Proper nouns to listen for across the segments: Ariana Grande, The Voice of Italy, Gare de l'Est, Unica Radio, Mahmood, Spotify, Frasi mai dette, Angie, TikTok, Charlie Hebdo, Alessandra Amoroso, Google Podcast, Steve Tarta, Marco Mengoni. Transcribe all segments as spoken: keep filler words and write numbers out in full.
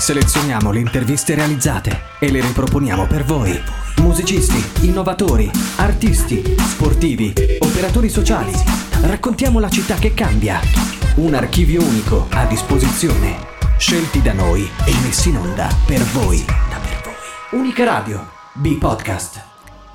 Selezioniamo le interviste realizzate e le riproponiamo per voi. Musicisti, innovatori, artisti, sportivi, operatori sociali. Raccontiamo la città che cambia. Un archivio unico a disposizione. Scelti da noi e messi in onda per voi. Unica Radio, B-Podcast.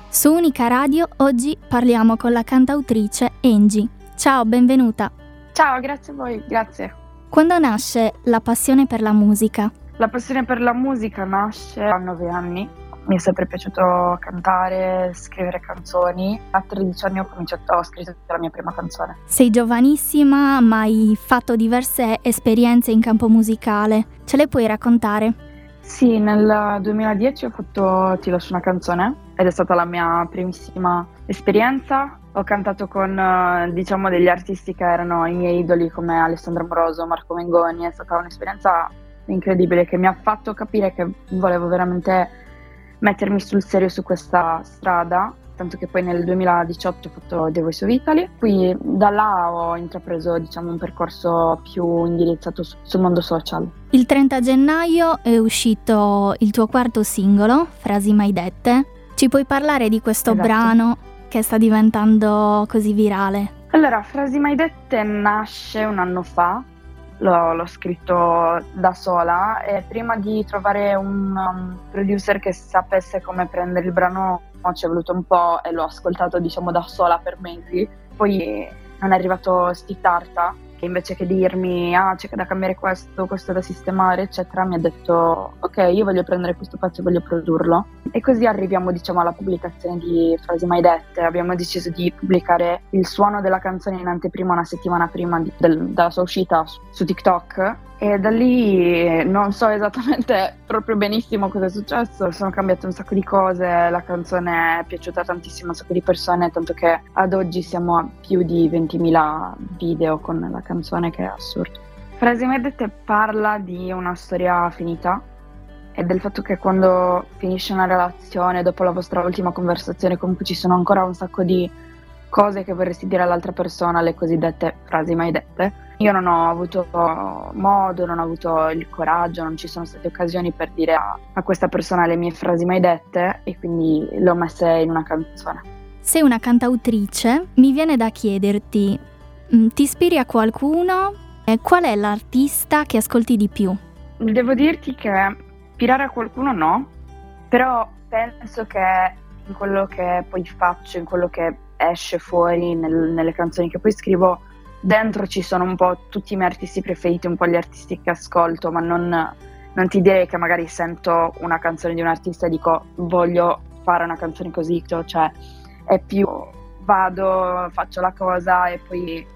Su Unica Radio oggi parliamo con la cantautrice Angie. Ciao, benvenuta. Ciao, grazie a voi, grazie. Quando nasce la passione per la musica? La passione per la musica nasce a nove anni. Mi è sempre piaciuto cantare, scrivere canzoni. A tredici anni ho cominciato, ho scritto la mia prima canzone. Sei giovanissima, ma hai fatto diverse esperienze in campo musicale. Ce le puoi raccontare? Sì, nel duemiladieci ho fatto Ti lascio una canzone ed è stata la mia primissima esperienza. Ho cantato con, diciamo, degli artisti che erano i miei idoli come Alessandra Amoroso, Marco Mengoni. È stata un'esperienza incredibile che mi ha fatto capire che volevo veramente mettermi sul serio su questa strada, tanto che poi nel duemiladiciotto ho fatto The Voice of Italy. Qui da là ho intrapreso, diciamo, un percorso più indirizzato su, sul mondo social. Il trenta gennaio è uscito il tuo quarto singolo, Frasi mai dette. Ci puoi parlare di questo esatto. brano che sta diventando così virale? Allora, Frasi mai dette nasce un anno fa, l'ho, l'ho scritto da sola e prima di trovare un um, producer che sapesse come prendere il brano ci è voluto un po' e l'ho ascoltato, diciamo, da sola per mesi. Poi non è arrivato Steve Tarta che invece che dirmi ah c'è da cambiare questo, questo da sistemare eccetera, mi ha detto ok, io voglio prendere questo pezzo e voglio produrlo, e così arriviamo, diciamo, alla pubblicazione di Frasi mai dette. Abbiamo deciso di pubblicare il suono della canzone in anteprima una settimana prima di, del, della sua uscita su, su TikTok. E da lì non so esattamente proprio benissimo cosa è successo, sono cambiate un sacco di cose, la canzone è piaciuta tantissimo a un sacco di persone, tanto che ad oggi siamo a più di ventimila video con la canzone, che è assurdo. Frasi mai dette parla di una storia finita e del fatto che quando finisce una relazione, dopo la vostra ultima conversazione, comunque ci sono ancora un sacco di cose che vorresti dire all'altra persona, le cosiddette frasi mai dette. Io non ho avuto modo, non ho avuto il coraggio, non ci sono state occasioni per dire a, a questa persona le mie frasi mai dette e quindi le ho messe in una canzone. Sei una cantautrice, mi viene da chiederti, ti ispiri a qualcuno? E qual è l'artista che ascolti di più? Devo dirti che ispirare a qualcuno no, però penso che in quello che poi faccio, in quello che esce fuori, nel, nelle canzoni che poi scrivo, dentro ci sono un po' tutti i miei artisti preferiti, un po' gli artisti che ascolto, ma non, non ti direi che magari sento una canzone di un artista e dico voglio fare una canzone così, cioè è più vado, faccio la cosa e poi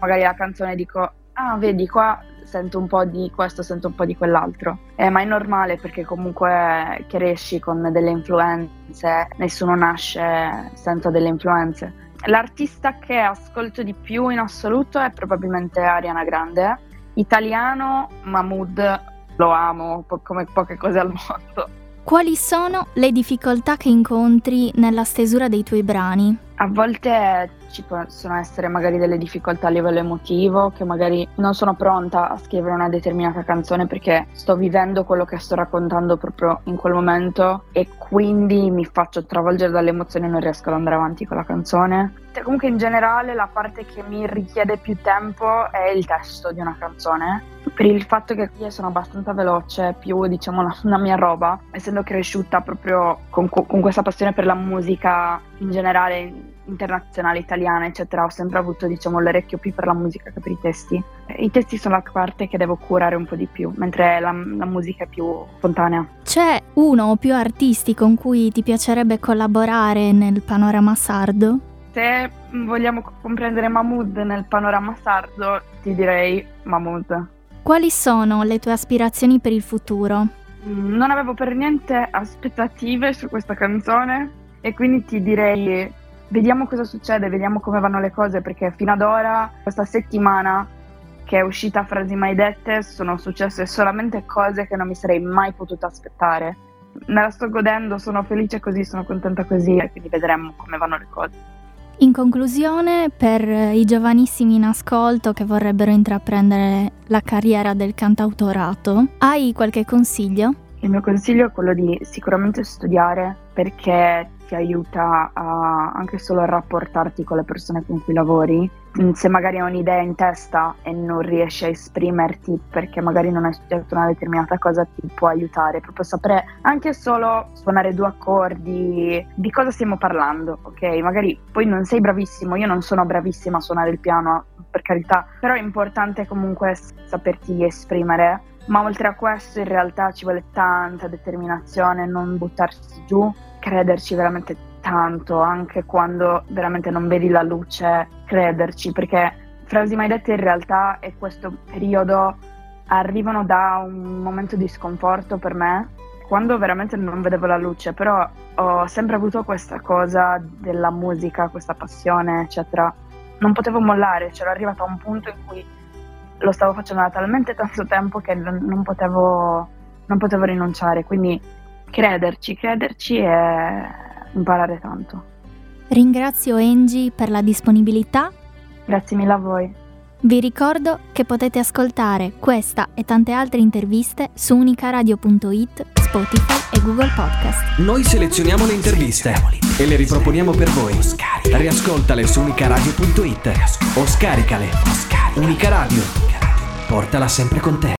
magari la canzone dico ah vedi qua sento un po' di questo, sento un po' di quell'altro, eh, ma è normale perché comunque cresci con delle influenze, nessuno nasce senza delle influenze. L'artista che ascolto di più in assoluto è probabilmente Ariana Grande. Italiano, Mahmood, lo amo po- come poche cose al mondo. Quali sono le difficoltà che incontri nella stesura dei tuoi brani? A volte ci possono essere magari delle difficoltà a livello emotivo, che magari non sono pronta a scrivere una determinata canzone perché sto vivendo quello che sto raccontando proprio in quel momento e quindi mi faccio travolgere dalle emozioni e non riesco ad andare avanti con la canzone. Comunque in generale la parte che mi richiede più tempo è il testo di una canzone, per il fatto che io sono abbastanza veloce, più diciamo la, la mia roba, essendo cresciuta proprio con, con questa passione per la musica in generale internazionale, italiana eccetera, ho sempre avuto, diciamo, l'orecchio più per la musica che per i testi. I testi sono la parte che devo curare un po' di più, mentre la, la musica è più spontanea. C'è uno o più artisti con cui ti piacerebbe collaborare nel panorama sardo? Se vogliamo comprendere Mahmood nel panorama sardo, ti direi Mahmood. Quali sono le tue aspirazioni per il futuro? Non avevo per niente aspettative su questa canzone e quindi ti direi vediamo cosa succede, vediamo come vanno le cose, perché fino ad ora, questa settimana che è uscita Frasi mai dette, sono successe solamente cose che non mi sarei mai potuta aspettare. Me la sto godendo, sono felice così, sono contenta così e quindi vedremo come vanno le cose. In conclusione, per i giovanissimi in ascolto che vorrebbero intraprendere la carriera del cantautorato, hai qualche consiglio? Il mio consiglio è quello di sicuramente studiare, perché ti aiuta a, anche solo a rapportarti con le persone con cui lavori. Se magari hai un'idea in testa e non riesci a esprimerti perché magari non hai studiato una determinata cosa, ti può aiutare proprio a sapere anche solo suonare due accordi, di cosa stiamo parlando, ok? Magari poi non sei bravissimo, io non sono bravissima a suonare il piano, per carità, però è importante comunque saperti esprimere. Ma oltre a questo in realtà ci vuole tanta determinazione, non buttarsi giù, crederci veramente tanto, anche quando veramente non vedi la luce, crederci, perché Frasi mai dette in realtà e questo periodo arrivano da un momento di sconforto per me, quando veramente non vedevo la luce, però ho sempre avuto questa cosa della musica, questa passione, eccetera. Non potevo mollare, c'ero arrivata a un punto in cui lo stavo facendo da talmente tanto tempo che non potevo, non potevo rinunciare, quindi crederci, crederci e imparare tanto. Ringrazio Angie per la disponibilità. Grazie mille a voi. Vi ricordo che potete ascoltare questa e tante altre interviste su unica radio punto it, Spotify e Google Podcast. Noi selezioniamo le interviste e le riproponiamo per voi. Riascoltale su unica radio punto it o scaricale. Unica Radio. Portala sempre con te.